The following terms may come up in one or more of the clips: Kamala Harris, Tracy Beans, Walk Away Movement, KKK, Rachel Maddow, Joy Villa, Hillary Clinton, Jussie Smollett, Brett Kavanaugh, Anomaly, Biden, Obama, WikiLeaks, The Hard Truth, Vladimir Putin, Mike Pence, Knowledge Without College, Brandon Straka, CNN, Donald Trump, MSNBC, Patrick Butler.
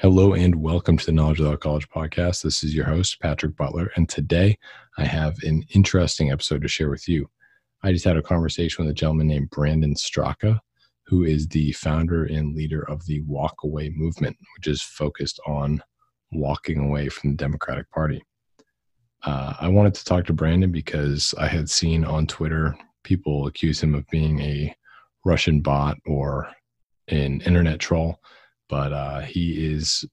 Hello and welcome to the Knowledge Without College podcast. This is your host, Patrick Butler, and today I have an interesting episode to share with you. I just had a conversation with a gentleman named Brandon Straka, who is the founder and leader of the Walk Away Movement, which is focused on walking away from the Democratic Party. I wanted to talk to Brandon because I had seen on Twitter people accuse him of being a Russian bot or an internet troll. But he is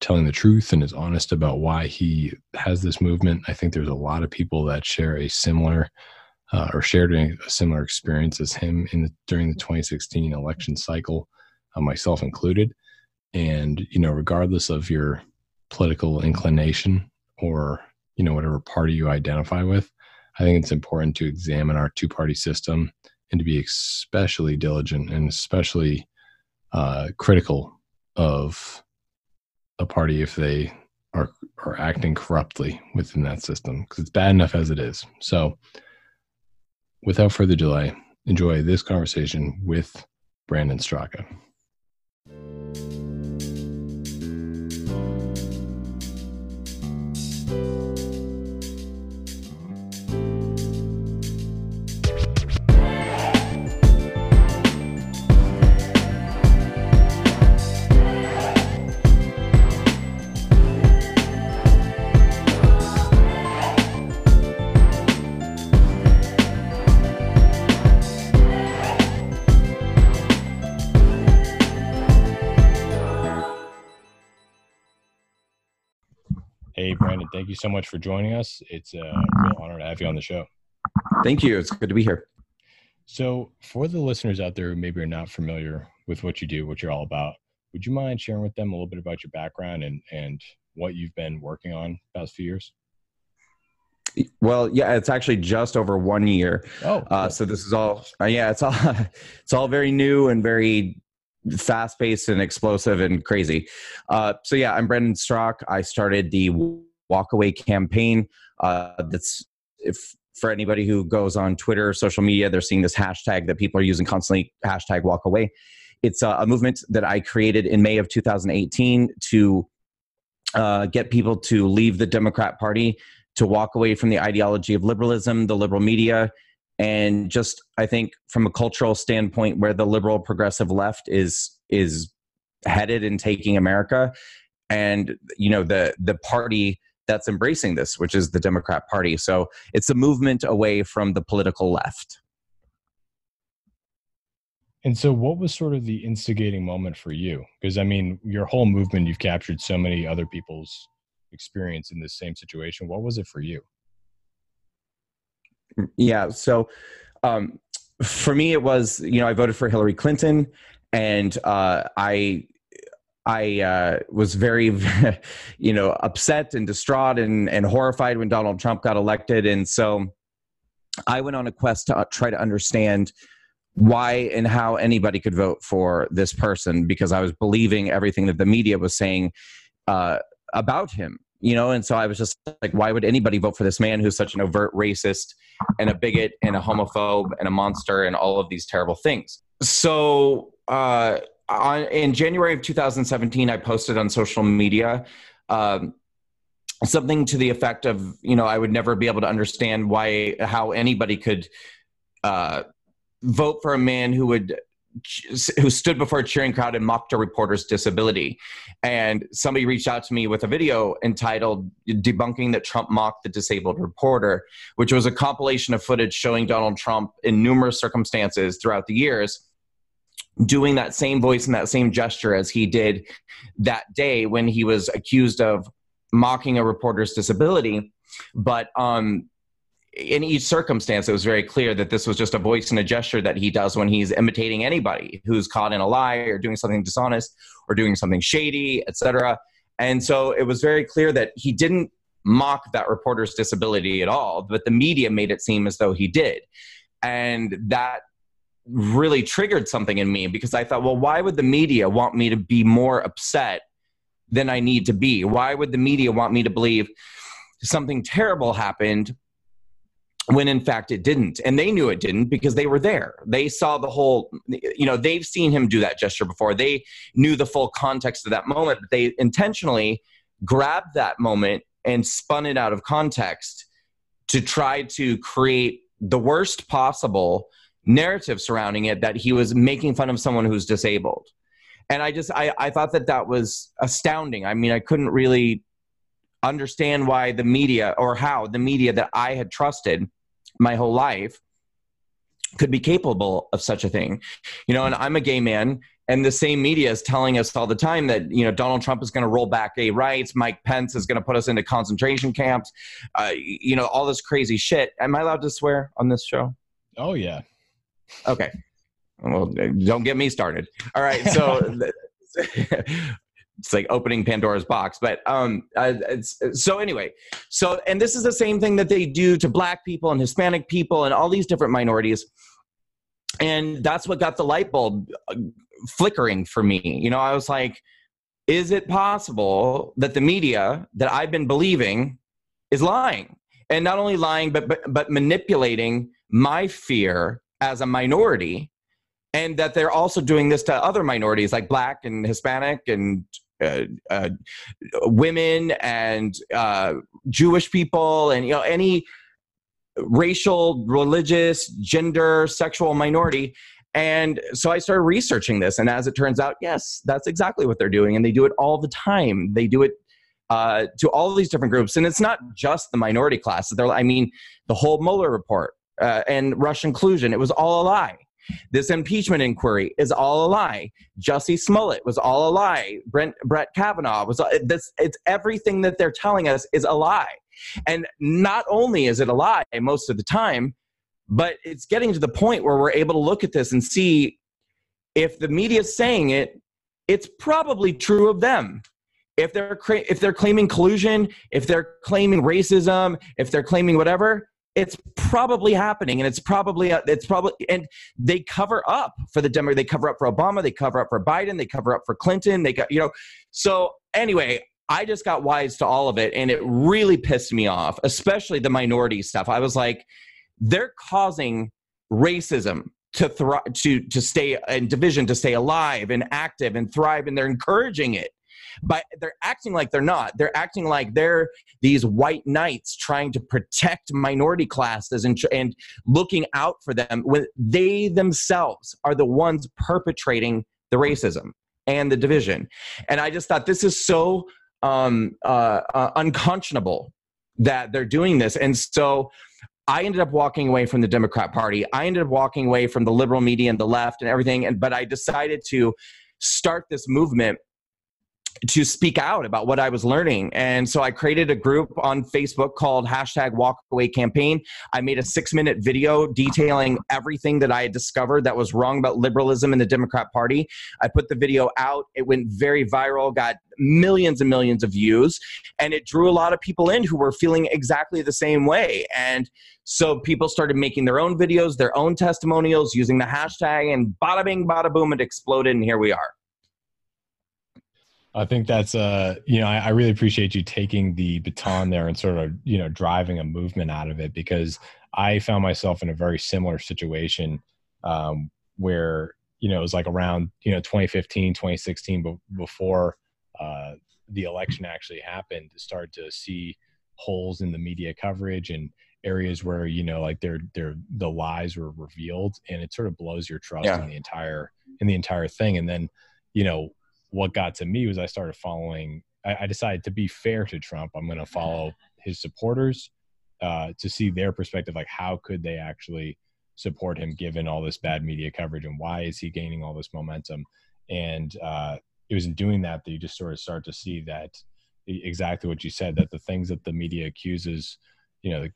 telling the truth and is honest about why he has this movement. I think there's a lot of people that share a similar shared a similar experience as him during the 2016 election cycle, myself included. And, you know, regardless of your political inclination or, you know, whatever party you identify with, I think it's important to examine our two-party system and to be especially diligent and especially critical of a party if they are acting corruptly within that system, because it's bad enough as it is. So without further delay, enjoy this conversation with Brandon Straka. Hey, Brandon, thank you so much for joining us. It's a real honor to have you on the show. Thank you. It's good to be here. So for the listeners out there who maybe are not familiar with what you do, what you're all about, would you mind sharing with them a little bit about your background and what you've been working on the past few years? Well, yeah, it's actually just over 1 year. Oh, cool. So this is all, yeah, it's all very new and very fast-paced and explosive and crazy. So yeah, I'm Brandon Straka. I started the Walk Away campaign. That's, if for anybody who goes on Twitter, social media, they're seeing this hashtag that people are using constantly, hashtag Walk Away. It's a movement that I created in May of 2018 to get people to leave the Democrat Party, to walk away from the ideology of liberalism, the liberal media, and just, I think, from a cultural standpoint, where the liberal progressive left is headed and taking America, and, you know, the party that's embracing this, which is the Democrat Party. So it's a movement away from the political left. And so what was sort of the instigating moment for you? Because, I mean, your whole movement, you've captured so many other people's experience in this same situation. What was it for you? Yeah. So, for me, it was, you know, I voted for Hillary Clinton, and, I was very, you know, upset and distraught and horrified when Donald Trump got elected. And so I went on a quest to try to understand why and how anybody could vote for this person, because I was believing everything that the media was saying, about him. You know, and so I was just like, why would anybody vote for this man who's such an overt racist and a bigot and a homophobe and a monster and all of these terrible things? So in January of 2017, I posted on social media something to the effect of, you know, I would never be able to understand how anybody could vote for a man who stood before a cheering crowd and mocked a reporter's disability. And somebody reached out to me with a video entitled "Debunking That Trump Mocked the Disabled Reporter," which was a compilation of footage showing Donald Trump in numerous circumstances throughout the years doing that same voice and that same gesture as he did that day when he was accused of mocking a reporter's disability. But in each circumstance, it was very clear that this was just a voice and a gesture that he does when he's imitating anybody who's caught in a lie or doing something dishonest or doing something shady, etc. And so it was very clear that he didn't mock that reporter's disability at all, but the media made it seem as though he did. And that really triggered something in me, because I thought, well, why would the media want me to be more upset than I need to be? Why would the media want me to believe something terrible happened when in fact it didn't. And they knew it didn't because they were there. They saw the whole, you know, they've seen him do that gesture before. They knew the full context of that moment, but they intentionally grabbed that moment and spun it out of context to try to create the worst possible narrative surrounding it, that he was making fun of someone who's disabled. And I thought that that was astounding. I mean, I couldn't really understand why the media, or how the media that I had trusted my whole life, could be capable of such a thing. You know, and I'm a gay man, and the same media is telling us all the time that, you know, Donald Trump is going to roll back gay rights, Mike Pence is going to put us into concentration camps, you know, all this crazy shit. Am I allowed to swear on this show? Oh, yeah. Okay. Well, don't get me started. All right. So it's like opening Pandora's box, but so anyway, so, and this is the same thing that they do to Black people and Hispanic people and all these different minorities. And that's what got the light bulb flickering for me. You know, I was like, is it possible that the media that I've been believing is lying? And not only lying, but manipulating my fear as a minority, and that they're also doing this to other minorities like Black and Hispanic and women and Jewish people, and, you know, any racial, religious, gender, sexual minority. And so I started researching this, and as it turns out, yes, that's exactly what they're doing, and they do it all the time. They do it to all these different groups, and it's not just the minority class. I mean, the whole Mueller report and Russian collusion, it was all a lie. This impeachment inquiry is all a lie. Jussie Smollett was all a lie. Brett Kavanaugh was this. It's everything that they're telling us is a lie. And not only is it a lie most of the time, but it's getting to the point where we're able to look at this and see, if the media's saying it, it's probably true of them. If they're claiming collusion, if they're claiming racism, if they're claiming whatever, it's probably happening, and it's probably, and they cover up for the Democrats. They cover up for Obama. They cover up for Biden. They cover up for Clinton. They got, you know, so anyway, I just got wise to all of it, and it really pissed me off, especially the minority stuff. I was like, they're causing racism to stay, and division to stay alive and active and thrive, and they're encouraging it. But they're acting like they're not. They're acting like they're these white knights trying to protect minority classes and looking out for them, when they themselves are the ones perpetrating the racism and the division. And I just thought, this is so unconscionable that they're doing this. And so I ended up walking away from the Democrat Party. I ended up walking away from the liberal media and the left and everything. But I decided to start this movement to speak out about what I was learning. And so I created a group on Facebook called #WalkAwayCampaign. I made a 6-minute video detailing everything that I had discovered that was wrong about liberalism and the Democrat Party. I put the video out. It went very viral, got millions and millions of views, and it drew a lot of people in who were feeling exactly the same way. And so people started making their own videos, their own testimonials, using the hashtag, and bada bing, bada boom, it exploded, and here we are. I think that's, you know, I really appreciate you taking the baton there and sort of, you know, driving a movement out of it, because I found myself in a very similar situation where, you know, it was like around, you know, 2015, 2016, before the election actually happened, started to see holes in the media coverage and areas where, you know, like the lies were revealed, and it sort of blows your trust in the entire thing. And then, you know, what got to me was I started following, I decided to be fair to Trump. I'm going to follow his supporters to see their perspective. Like, how could they actually support him given all this bad media coverage, and why is he gaining all this momentum? And it was in doing that, that you just sort of start to see that exactly what you said, that the things that the media accuses, you know, the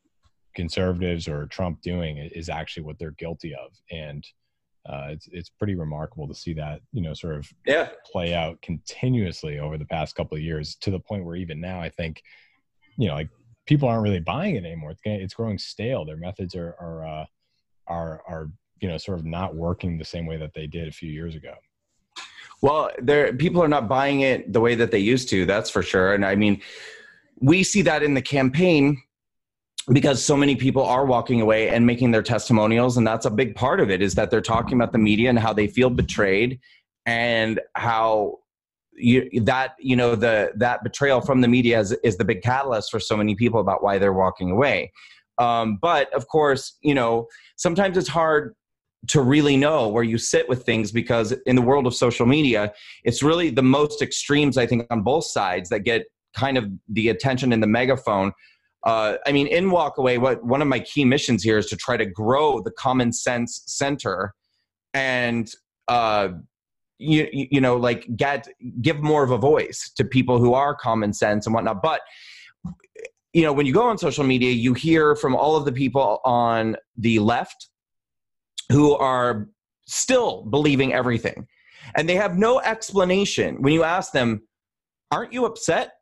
conservatives or Trump doing is actually what they're guilty of. And it's pretty remarkable to see that, you know, sort of play out continuously over the past couple of years, to the point where even now I think, you know, like, people aren't really buying it anymore. It's growing stale. Their methods are you know, sort of not working the same way that they did a few years ago. Well, people are not buying it the way that they used to, that's for sure. And I mean, we see that in the campaign because so many people are walking away and making their testimonials. And that's a big part of it, is that they're talking about the media and how they feel betrayed, and how that betrayal from the media is the big catalyst for so many people about why they're walking away. But of course, sometimes it's hard to really know where you sit with things, because in the world of social media, it's really the most extremes, I think, on both sides that get kind of the attention in the megaphone. I mean, in Walk Away, one of my key missions here is to try to grow the common sense center, and give more of a voice to people who are common sense and whatnot. But when you go on social media, you hear from all of the people on the left who are still believing everything, and they have no explanation. When you ask them, aren't you upset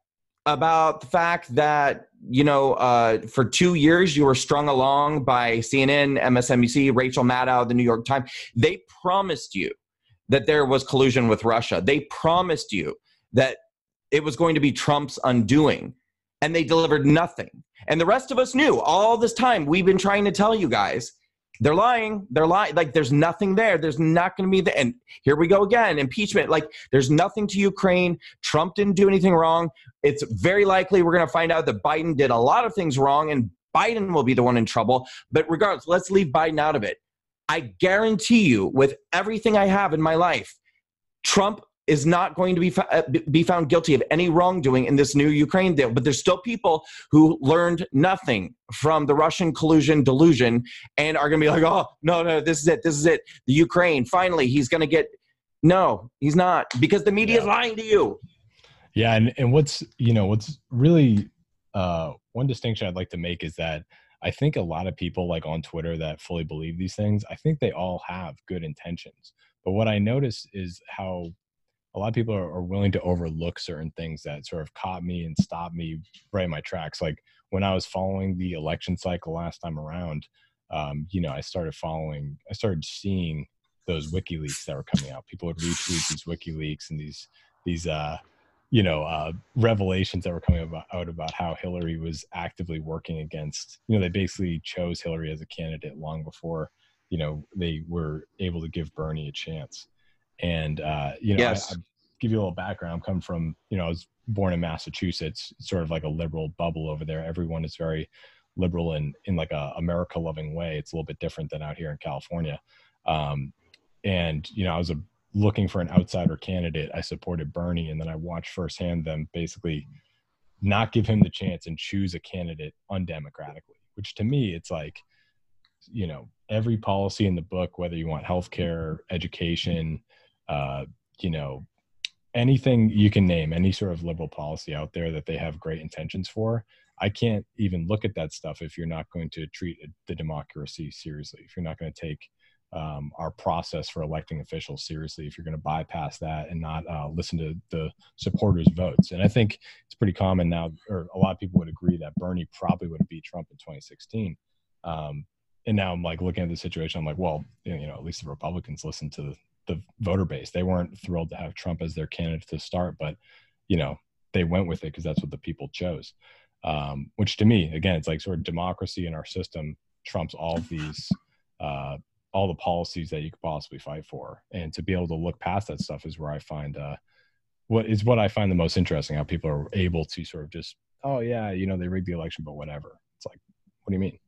about the fact that, for 2 years you were strung along by CNN, MSNBC, Rachel Maddow, the New York Times? They promised you that there was collusion with Russia. They promised you that it was going to be Trump's undoing, and they delivered nothing. And the rest of us knew all this time. We've been trying to tell you guys, they're lying. They're lying. Like, there's nothing there. There's not going to be the, and here we go again, impeachment. Like, there's nothing to Ukraine. Trump didn't do anything wrong. It's very likely we're going to find out that Biden did a lot of things wrong, and Biden will be the one in trouble. But regardless, let's leave Biden out of it. I guarantee you, with everything I have in my life, Trump is not going to be found guilty of any wrongdoing in this new Ukraine deal. But there's still people who learned nothing from the Russian collusion delusion and are going to be like, oh, no, this is it. This is it. The Ukraine, finally, he's going to get – no, he's not, because the media is lying to you. Yeah, and what's really one distinction I'd like to make is that I think a lot of people like on Twitter that fully believe these things, I think they all have good intentions. But what I notice is how a lot of people are willing to overlook certain things that sort of caught me and stopped me right in my tracks. Like when I was following the election cycle last time around, I started seeing those WikiLeaks that were coming out. People would retweet these WikiLeaks and these revelations that were coming out about how Hillary was actively working against, they basically chose Hillary as a candidate long before, they were able to give Bernie a chance. And, I give you a little background. Come from, I was born in Massachusetts, sort of like a liberal bubble over there. Everyone is very liberal in like a America loving way. It's a little bit different than out here in California. I was looking for an outsider candidate. I supported Bernie, and then I watched firsthand them basically not give him the chance and choose a candidate undemocratically, which to me, it's like, every policy in the book, whether you want healthcare, education, anything you can name, any sort of liberal policy out there that they have great intentions for, I can't even look at that stuff if you're not going to treat the democracy seriously, if you're not going to take our process for electing officials seriously, if you're going to bypass that and not listen to the supporters' votes. And I think it's pretty common now, or a lot of people would agree, that Bernie probably would have beat Trump in 2016. And now I'm like looking at the situation, I'm like, well, at least the Republicans listen to the voter base. They weren't thrilled to have Trump as their candidate to start, but they went with it because that's what the people chose. Which to me, again, it's like sort of democracy in our system trumps all of these all the policies that you could possibly fight for. And to be able to look past that stuff is where I find what I find the most interesting, how people are able to sort of just, oh yeah, they rigged the election, but whatever. It's like, what do you mean?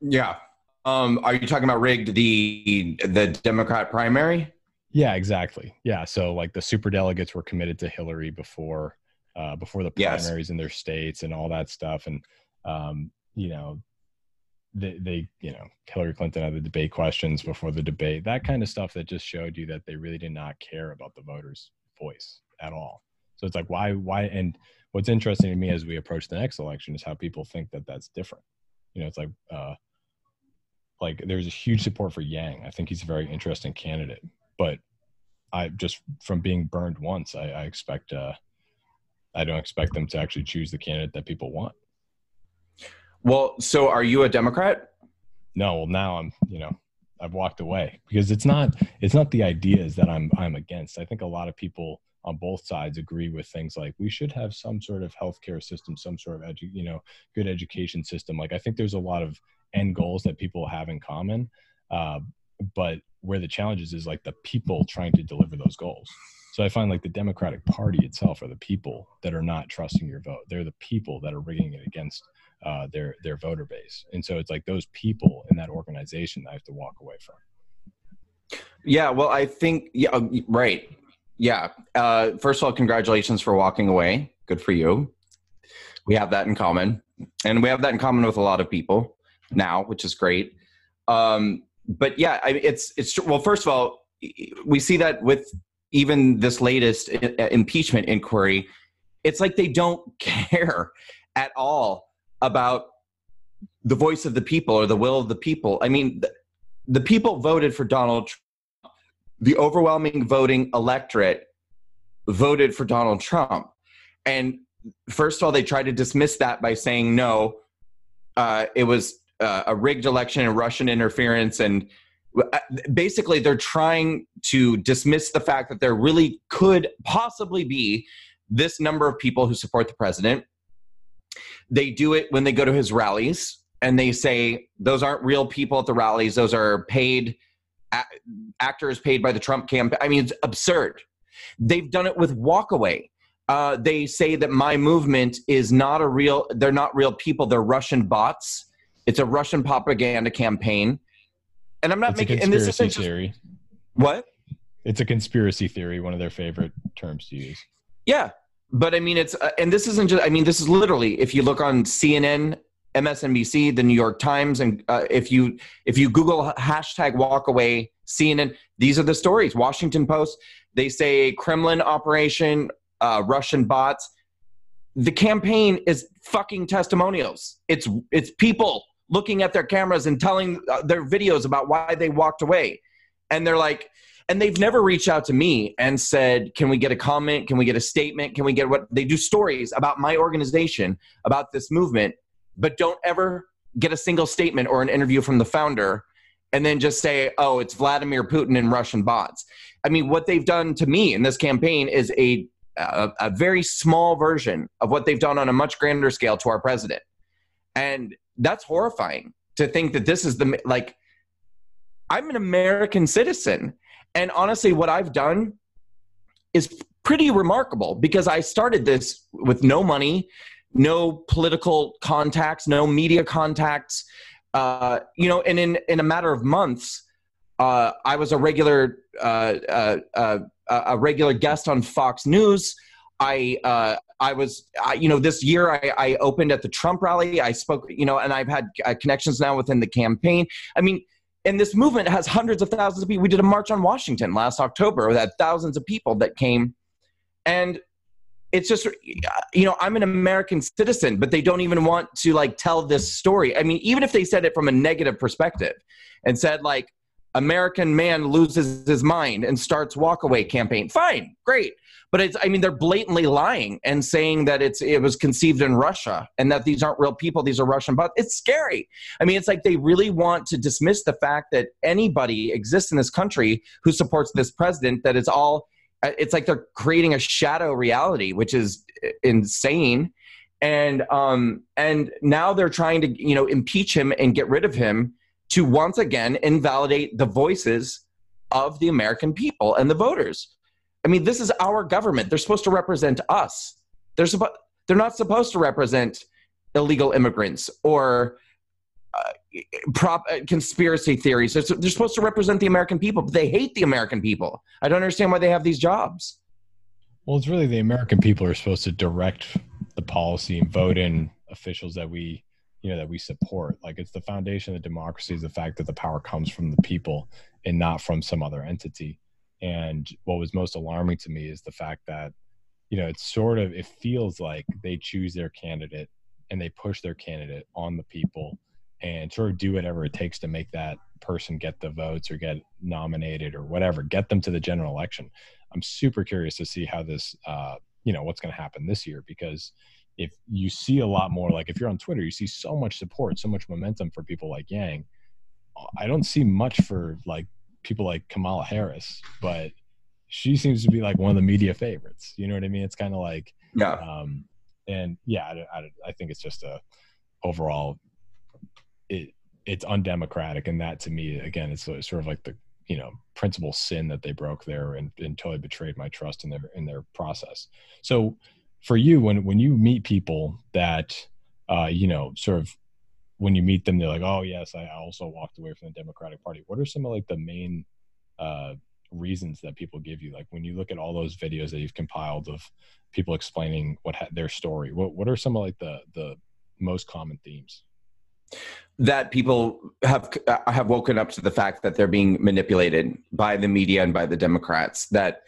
Yeah. Are you talking about rigged the Democrat primary? Yeah, exactly. Yeah. So like the superdelegates were committed to Hillary before the primaries in their states and all that stuff. And, Hillary Clinton had the debate questions before the debate, that kind of stuff that just showed you that they really did not care about the voters' voice at all. So it's like, why? And what's interesting to me as we approach the next election is how people think that that's different. It's like, there's a huge support for Yang. I think he's a very interesting candidate, but I just, from being burned once, I don't expect them to actually choose the candidate that people want. Well, so are you a Democrat? No, well now I'm, I've walked away because it's not the ideas that I'm against. I think a lot of people on both sides agree with things like we should have some sort of healthcare system, some sort of good education system. Like, I think there's a lot of end goals that people have in common, but where the challenge is like the people trying to deliver those goals. So I find like the Democratic Party itself are the people that are not trusting your vote. They're the people that are rigging it against their voter base. And so it's like those people in that organization that I have to walk away from. Yeah, well, I think, yeah, right. Yeah. First of all, congratulations for walking away. Good for you. We have that in common. And we have that in common with a lot of people now, which is great. But yeah, it's well, first of all, we see that with even this latest impeachment inquiry. It's like they don't care at all about the voice of the people or the will of the people. I mean, the people voted for Donald Trump. The overwhelming voting electorate voted for Donald Trump. And first of all, they tried to dismiss that by saying, no, it was a rigged election and Russian interference. And basically they're trying to dismiss the fact that there really could possibly be this number of people who support the president. They do it when they go to his rallies and they say, those aren't real people at the rallies. Those are paid actors paid by the Trump campaign. I mean, it's absurd. They've done it with Walk Away. They say that my movement is not a real, they're not real people. They're Russian bots. It's a Russian propaganda campaign. And I'm not making, and this is a conspiracy theory. What? It's a conspiracy theory. One of their favorite terms to use. Yeah. But I mean, it's, and this isn't just, I mean, this is literally, if you look on CNN, MSNBC, the New York Times, and if you Google hashtag walkaway CNN, these are the stories. Washington Post, they say Kremlin operation, Russian bots. The campaign is fucking testimonials. It's people looking at their cameras and telling their videos about why they walked away. And they're like, and they've never reached out to me and said, can we get a comment? Can we get a statement? Can we get what they do? Stories about my organization, about this movement, but don't ever get a single statement or an interview from the founder and then just say, oh, it's Vladimir Putin and Russian bots. I mean, what they've done to me in this campaign is a very small version of what they've done on a much grander scale to our president. And that's horrifying to think that this is the, like, I'm an American citizen. And honestly, what I've done is pretty remarkable because I started this with no money, no political contacts, no media contacts, and in a matter of months, I was a regular guest on Fox News. This year I opened at the Trump rally. I spoke, and I've had connections now within the campaign. I mean, and this movement has hundreds of thousands of people. We did a march on Washington last October that thousands of people that came, and it's just, I'm an American citizen, but they don't even want to like tell this story. I mean, even if they said it from a negative perspective and said like American man loses his mind and starts walk away campaign, fine, great. But it's, I mean, they're blatantly lying and saying that it was conceived in Russia and that these aren't real people. These are Russian bots. It's scary. I mean, it's like, they really want to dismiss the fact that anybody exists in this country who supports this president, that it's all, it's like they're creating a shadow reality, which is insane. And now they're trying to, impeach him and get rid of him to once again invalidate the voices of the American people and the voters. I mean, this is our government. They're supposed to represent us. They're not supposed to represent illegal immigrants or conspiracy theories. They're supposed to represent the American people, but they hate the American people. I don't understand why they have these jobs. Well, it's really the American people are supposed to direct the policy and vote in officials that we support. Like, it's the foundation of democracy is the fact that the power comes from the people and not from some other entity. And what was most alarming to me is the fact that, it's sort of, it feels like they choose their candidate and they push their candidate on the people and sort of do whatever it takes to make that person get the votes or get nominated or whatever, get them to the general election. I'm super curious to see how this, what's going to happen this year, because if you see a lot more, like if you're on Twitter, you see so much support, so much momentum for people like Yang. I don't see much for like people like Kamala Harris, but she seems to be like one of the media favorites. You know what I mean? It's kind of like, yeah. And yeah, I think it's just a overall, it's undemocratic. And that to me, again, it's sort of like the, you know, principal sin that they broke there and totally betrayed my trust in their process. So for you, when you meet people that, you know, sort of, when you meet them, they're like, oh yes, I also walked away from the Democratic Party. What are some of like the main reasons that people give you? Like when you look at all those videos that you've compiled of people explaining their story, what are some of like the most common themes? That people have woken up to the fact that they're being manipulated by the media and by the Democrats, that,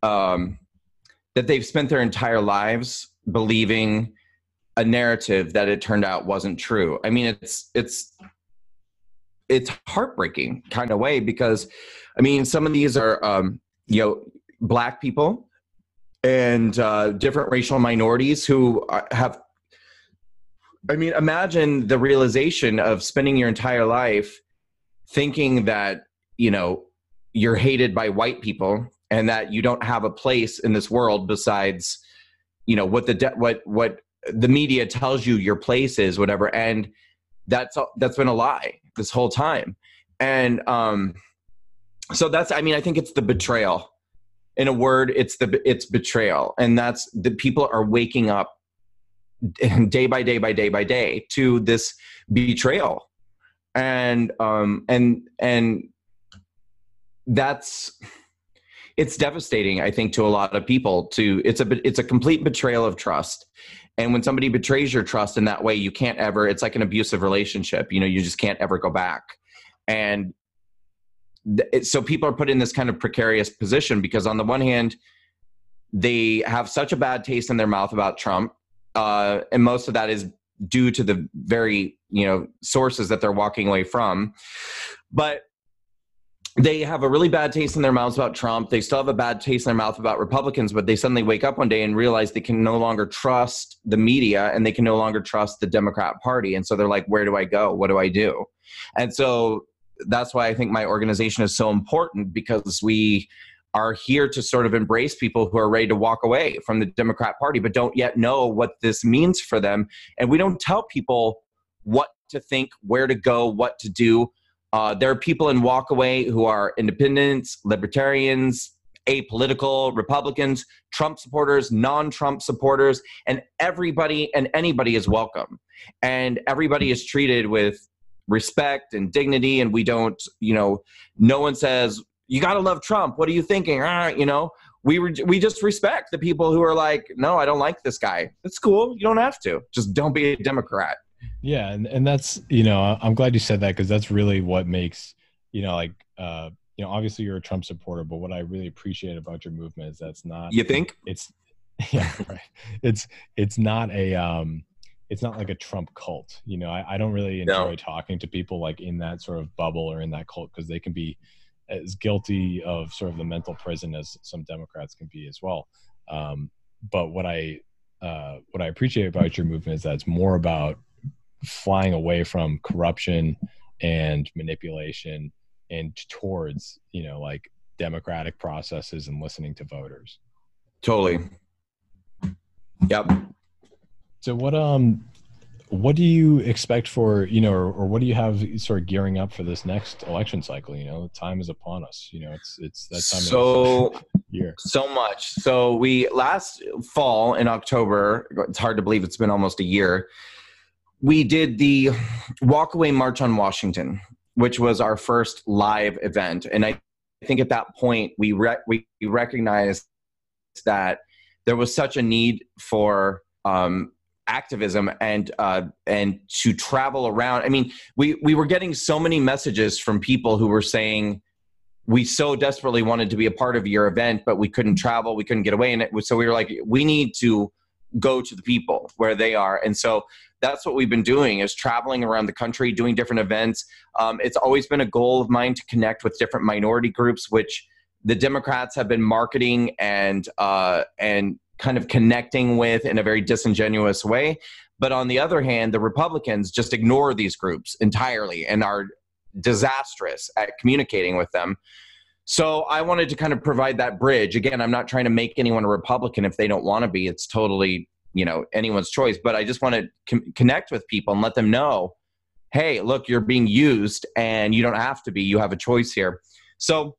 that they've spent their entire lives believing a narrative that it turned out wasn't true. I mean, it's heartbreaking kind of way, because I mean, some of these are, you know, Black people and different racial minorities who have, I mean, imagine the realization of spending your entire life thinking that, you know, you're hated by white people and that you don't have a place in this world besides, you know, what the media tells you your place is, whatever. And that's been a lie this whole time. And so that's, I mean, I think it's the betrayal. In a word, it's betrayal. And that's, the people are waking up day by day to this betrayal. And and that's, it's devastating, I think, to a lot of people. It's a complete betrayal of trust. And when somebody betrays your trust in that way, you can't ever, it's like an abusive relationship, you know, you just can't ever go back. And so people are put in this kind of precarious position, because on the one hand, they have such a bad taste in their mouth about Trump. And most of that is due to the very, you know, sources that they're walking away from. But they have a really bad taste in their mouths about Trump. They still have a bad taste in their mouth about Republicans, but they suddenly wake up one day and realize they can no longer trust the media and they can no longer trust the Democrat Party. And so they're like, where do I go? What do I do? And so that's why I think my organization is so important, because we are here to sort of embrace people who are ready to walk away from the Democrat Party, but don't yet know what this means for them. And we don't tell people what to think, where to go, what to do. There are people in Walk Away who are independents, libertarians, apolitical, Republicans, Trump supporters, non-Trump supporters, and everybody and anybody is welcome. And everybody is treated with respect and dignity. And we don't, you know, no one says, you got to love Trump. What are you thinking? You know, we just respect the people who are like, no, I don't like this guy. It's cool. You don't have to. Just don't be a Democrat. Yeah. And that's, you know, I'm glad you said that, because that's really what makes, you know, like, you know, obviously you're a Trump supporter, but what I really appreciate about your movement is that's not, you think it's, yeah, right. It's not a, it's not like a Trump cult. You know, I don't really enjoy talking to people like in that sort of bubble or in that cult, because they can be as guilty of sort of the mental prison as some Democrats can be as well. But what I appreciate about your movement is that it's more about flying away from corruption and manipulation and towards, you know, like democratic processes and listening to voters. Totally. Yep. So what do you expect for, you know, or what do you have sort of gearing up for this next election cycle? You know, time is upon us, you know, it's that time. So, year. So much. So we, last fall in October, it's hard to believe it's been almost a year, we did the Walk Away March on Washington, which was our first live event. And I think at that point we recognized that there was such a need for, activism and to travel around. I mean, we were getting so many messages from people who were saying, we so desperately wanted to be a part of your event, but we couldn't travel, we couldn't get away. And it was, so we were like, we need to go to the people where they are. And so that's what we've been doing, is traveling around the country, doing different events. It's always been a goal of mine to connect with different minority groups, which the Democrats have been marketing and kind of connecting with in a very disingenuous way. But on the other hand, the Republicans just ignore these groups entirely and are disastrous at communicating with them. So I wanted to kind of provide that bridge. Again, I'm not trying to make anyone a Republican if they don't want to be. It's totally, you know, anyone's choice. But I just want to connect with people and let them know, hey, look, you're being used and you don't have to be. You have a choice here. So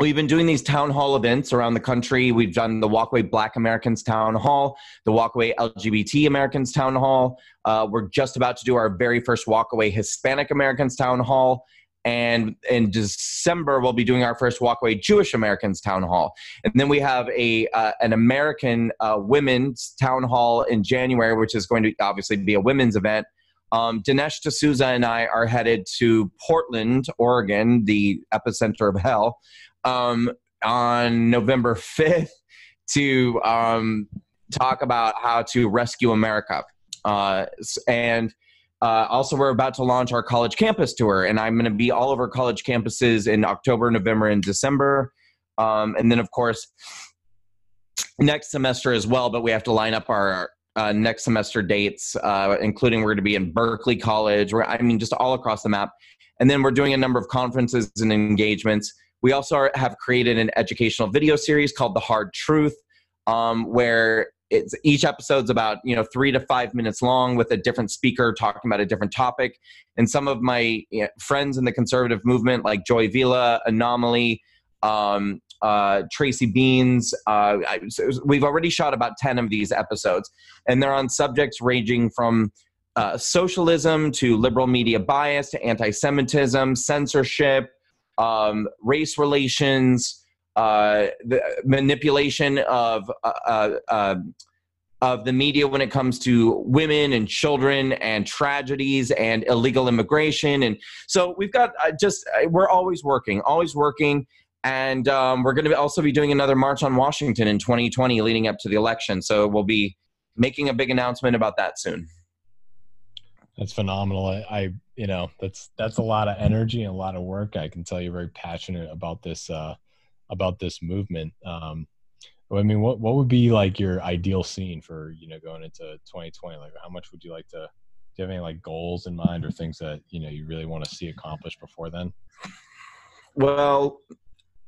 we've been doing these town hall events around the country. We've done the Walk Away Black Americans Town Hall, the Walk Away LGBT Americans Town Hall. We're just about to do our very first Walk Away Hispanic Americans Town Hall. And in December, we'll be doing our first Walk Away Jewish Americans Town Hall. And then we have an American Women's Town Hall in January, which is going to obviously be a women's event. Dinesh D'Souza and I are headed to Portland, Oregon, the epicenter of hell, on November 5th to talk about how to rescue America. Also, we're about to launch our college campus tour, and I'm going to be all over college campuses in October, November, and December. And then, of course, next semester as well, but we have to line up our next semester dates, including we're going to be in Berkeley College, where, I mean, just all across the map. And then we're doing a number of conferences and engagements. We also have created an educational video series called The Hard Truth, where each episode's about, you know, 3 to 5 minutes long with a different speaker talking about a different topic. And some of my friends in the conservative movement, like Joy Villa, Anomaly, Tracy Beans. We've already shot about 10 of these episodes, and they're on subjects ranging from socialism to liberal media bias to anti-Semitism, censorship, race relations, the manipulation of the media when it comes to women and children and tragedies and illegal immigration. And so we've got we're always working. And we're going to also be doing another March on Washington in 2020 leading up to the election. So we'll be making a big announcement about that soon. That's phenomenal. I you know, that's a lot of energy and a lot of work. I can tell you're very passionate about this movement. I mean, what would be like your ideal scene for, you know, going into 2020? Like, how much would you like to, do you have any like goals in mind or things that, you know, you really want to see accomplished before then? Well,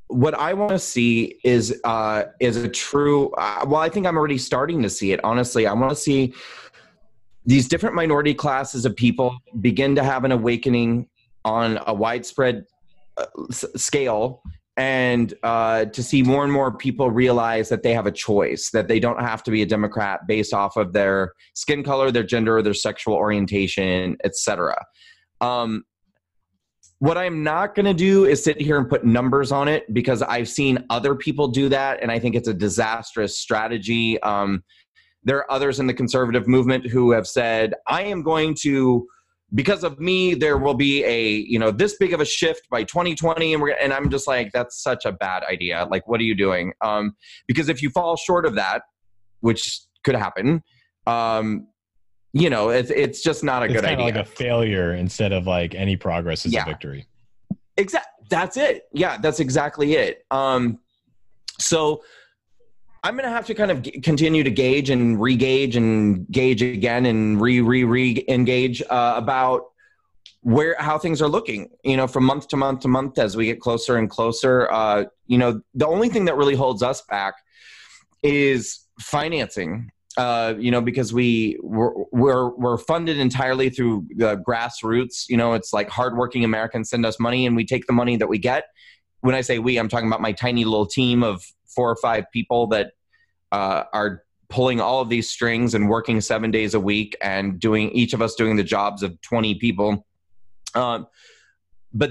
what I want to see is a true, well, I think I'm already starting to see it. Honestly, I want to see these different minority classes of people begin to have an awakening on a widespread scale, and to see more and more people realize that they have a choice, that they don't have to be a Democrat based off of their skin color, their gender, their sexual orientation, etc. What I'm not going to do is sit here and put numbers on it, because I've seen other people do that, and I think it's a disastrous strategy. There are others in the conservative movement who have said, I am going to, because of me, there will be a, you know, this big of a shift by 2020. And I'm just like, that's such a bad idea. Like, what are you doing? Because if you fall short of that, which could happen, you know, it's just not a good idea. It's kind of like a failure instead of like any progress is a victory. Exactly. That's it. Yeah, that's exactly it. So I'm going to have to kind of continue to gauge and re-gauge and gauge again and re-engage about how things are looking, you know, from month to month to month as we get closer and closer. You know, the only thing that really holds us back is financing. You know, because we're funded entirely through the grassroots. You know, it's like hardworking Americans send us money, and we take the money that we get. When I say we, I'm talking about my tiny little team of 4 or 5 people that are pulling all of these strings and working 7 days a week, and doing each of us doing the jobs of 20 people. But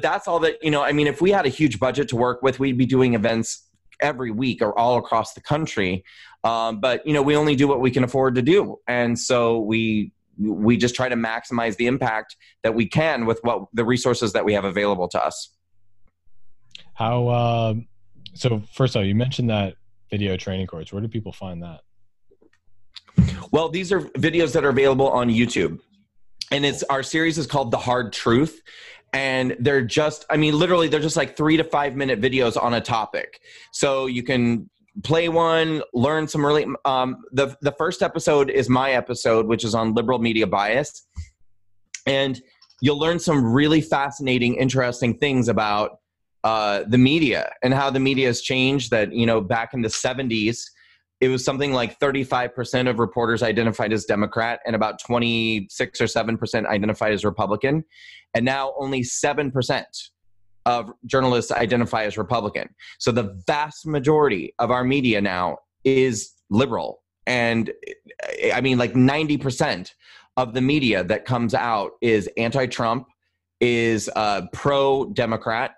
that's all that, you know. I mean, if we had a huge budget to work with, we'd be doing events every week or all across the country. But, you know, we only do what we can afford to do. And so we just try to maximize the impact that we can with what the resources that we have available to us. How, so first of all, you mentioned that video training course. Where do people find that? Well, these are videos that are available on YouTube, and our series is called The Hard Truth. And they're just, I mean, literally, they're just like 3 to 5 minute videos on a topic. So you can play one, learn some really, the first episode is my episode, which is on liberal media bias. And you'll learn some really fascinating, interesting things about the media and how the media has changed. That, you know, back in the 70s, it was something like 35% of reporters identified as Democrat and about 26 or 7% identified as Republican. And now only 7% of journalists identify as Republican. So the vast majority of our media now is liberal. And I mean, like 90% of the media that comes out is anti-Trump, is pro-Democrat.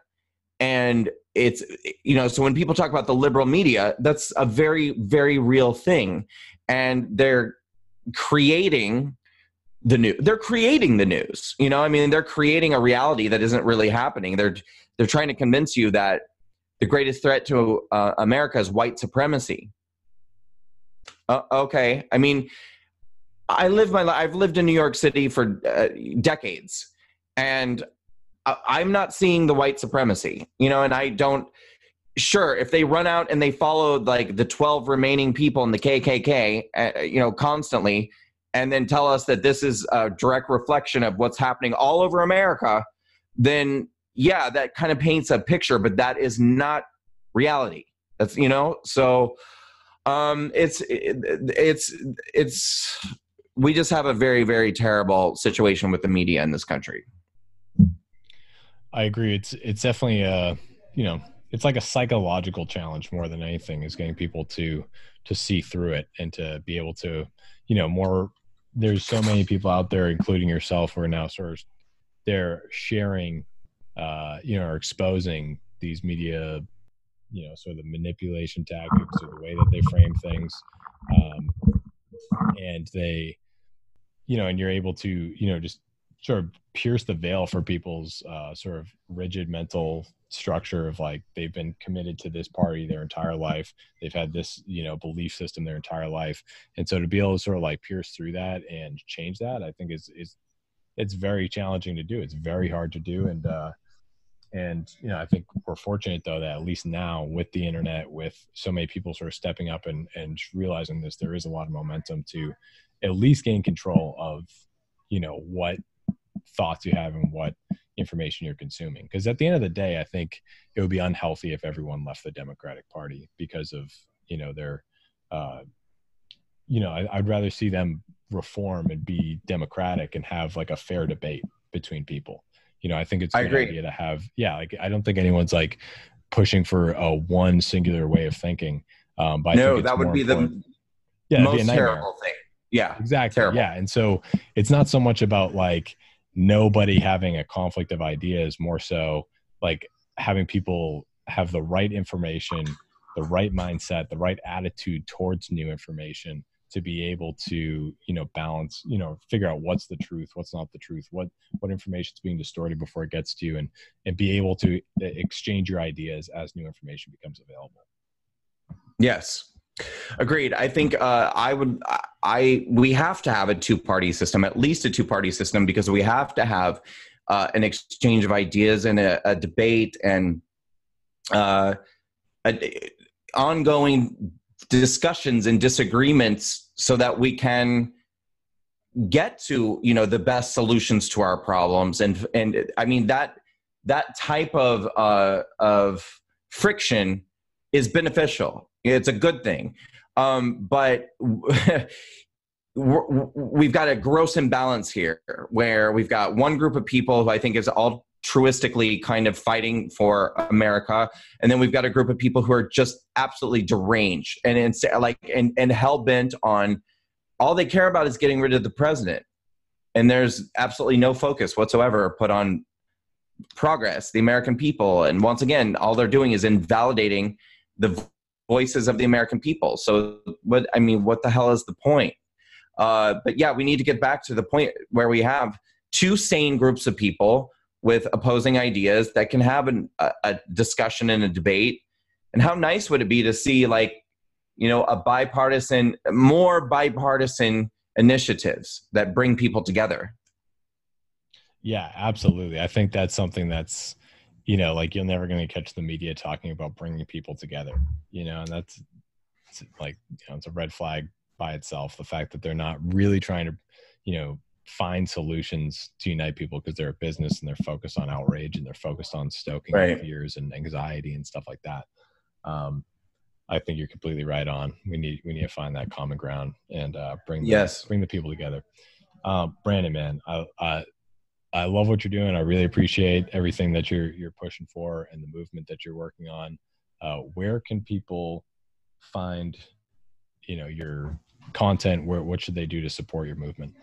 And it's, you know, so when people talk about the liberal media, that's a very, very real thing. And they're creating the news. They're creating the news. You know, I mean, they're creating a reality that isn't really happening. They're trying to convince you that the greatest threat to America is white supremacy. Okay. I mean, I live my life. I've lived in New York City for decades, and I'm not seeing the white supremacy, you know, and I don't, sure, if they run out and they followed like the 12 remaining people in the KKK, you know, constantly, and then tell us that this is a direct reflection of what's happening all over America, then yeah, that kind of paints a picture, but that is not reality. That's, you know, so we just have a very, very terrible situation with the media in this country. I agree. It's definitely a, you know, it's like a psychological challenge more than anything, is getting people to see through it and to be able to, you know, more, there's so many people out there, including yourself, who are now sort of, they're sharing, you know, or exposing these media, you know, sort of the manipulation tactics or the way that they frame things. And they, you know, and you're able to, you know, just sort of pierce the veil for people's sort of rigid mental structure of like, they've been committed to this party their entire life. They've had this, you know, belief system their entire life. And so to be able to sort of like pierce through that and change that, I think it's very challenging to do. It's very hard to do. And, you know, I think we're fortunate though, that at least now with the internet, with so many people sort of stepping up and realizing this, there is a lot of momentum to at least gain control of, you know, what thoughts you have and what information you're consuming. Because at the end of the day, I think it would be unhealthy if everyone left the Democratic Party because of, you know, their, you know, I'd rather see them reform and be democratic and have like a fair debate between people. You know, I think it's a good idea to have, yeah, like, I don't think anyone's like pushing for a one singular way of thinking. But no, I think that would be important. The most terrible thing. Yeah, exactly. Terrible. Yeah. And so it's not so much about like, nobody having a conflict of ideas, more so like having people have the right information, the right mindset, the right attitude towards new information to be able to, you know, balance, you know, figure out what's the truth, what's not the truth, what information is being distorted before it gets to you, and be able to exchange your ideas as new information becomes available. Yes. Agreed. I think we have to have a two-party system, at least a two-party system, because we have to have an exchange of ideas and a debate and ongoing discussions and disagreements, so that we can get to, you know, the best solutions to our problems. And I mean that type of friction is beneficial. It's a good thing. But we've got a gross imbalance here where we've got one group of people who I think is altruistically kind of fighting for America. And then we've got a group of people who are just absolutely deranged and hell-bent on, all they care about is getting rid of the president. And there's absolutely no focus whatsoever put on progress, the American people. And once again, all they're doing is invalidating the voices of the American people. So what the hell is the point? But yeah, we need to get back to the point where we have two sane groups of people with opposing ideas that can have a discussion and a debate. And how nice would it be to see, like, you know, more bipartisan initiatives that bring people together. Yeah, absolutely. I think that's something that's, you know, like, you're never going to catch the media talking about bringing people together, you know, and that's like, you know, it's a red flag by itself. The fact that they're not really trying to, you know, find solutions to unite people because they're a business and they're focused on outrage and they're focused on stoking fears and anxiety and stuff like that. I think you're completely right on. We need to find that common ground and bring the people together. Brandon, man, I love what you're doing. I really appreciate everything that you're pushing for and the movement that you're working on. Where can people find, your content? What should they do to support your movement?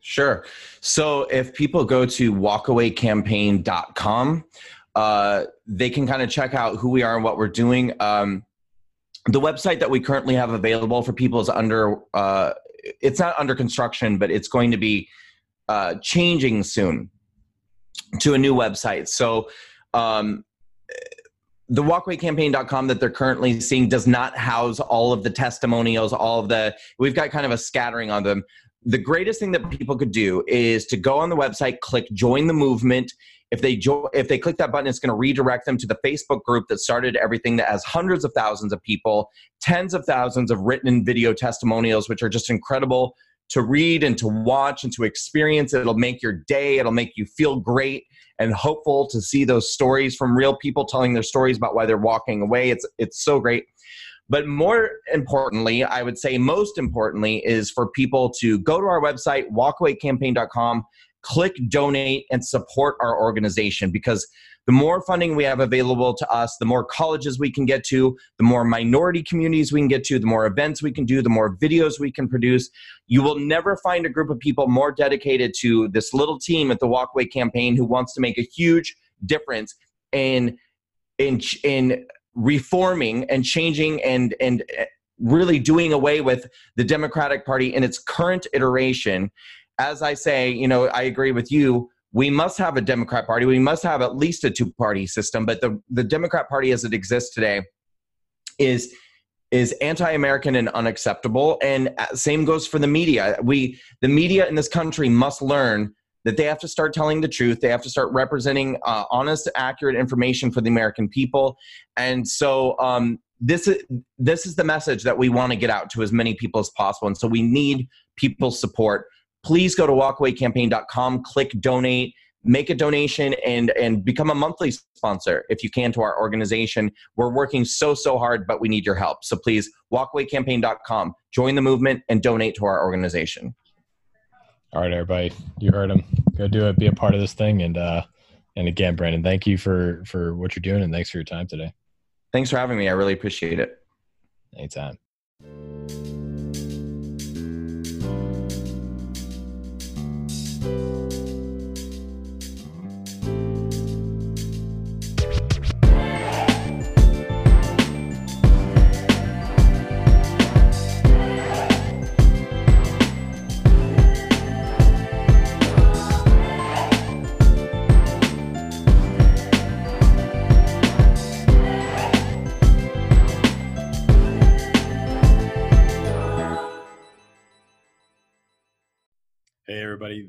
Sure. So if people go to walkawaycampaign.com, they can kind of check out who we are and what we're doing. The website that we currently have available for people is it's not under construction, but it's going to be changing soon to a new website. So the walkawaycampaign.com that they're currently seeing does not house all of the testimonials, we've got kind of a scattering on them. The greatest thing that people could do is to go on the website, click join the movement. If they click that button, it's going to redirect them to the Facebook group that started everything, that has hundreds of thousands of people, tens of thousands of written and video testimonials, which are just incredible to read and to watch and to experience. It'll make your day. It'll make you feel great and hopeful to see those stories from real people telling their stories about why they're walking away. It's so great. But more importantly, I would say most importantly, is for people to go to our website, walkawaycampaign.com, click donate, and support our organization, because the more funding we have available to us, the more colleges we can get to, the more minority communities we can get to, the more events we can do, the more videos we can produce. You will never find a group of people more dedicated to this little team at the Walk Away Campaign who wants to make a huge difference in reforming and changing and really doing away with the Democratic Party in its current iteration. As I say, I agree with you, we must have a Democrat Party. We must have at least a two-party system, but the Democrat Party as it exists today is anti-American and unacceptable, and same goes for the media. The media in this country must learn that they have to start telling the truth. They have to start representing honest, accurate information for the American people. And so this is the message that we want to get out to as many people as possible. And so we need people's support. Please go to walkawaycampaign.com, click donate, make a donation, and become a monthly sponsor if you can to our organization. We're working so hard, but we need your help. So please, walkawaycampaign.com, join the movement, and donate to our organization. All right, everybody, you heard him. Go do it. Be a part of this thing. And again, Brandon, thank you for what you're doing, and thanks for your time today. Thanks for having me. I really appreciate it. Anytime. Everybody,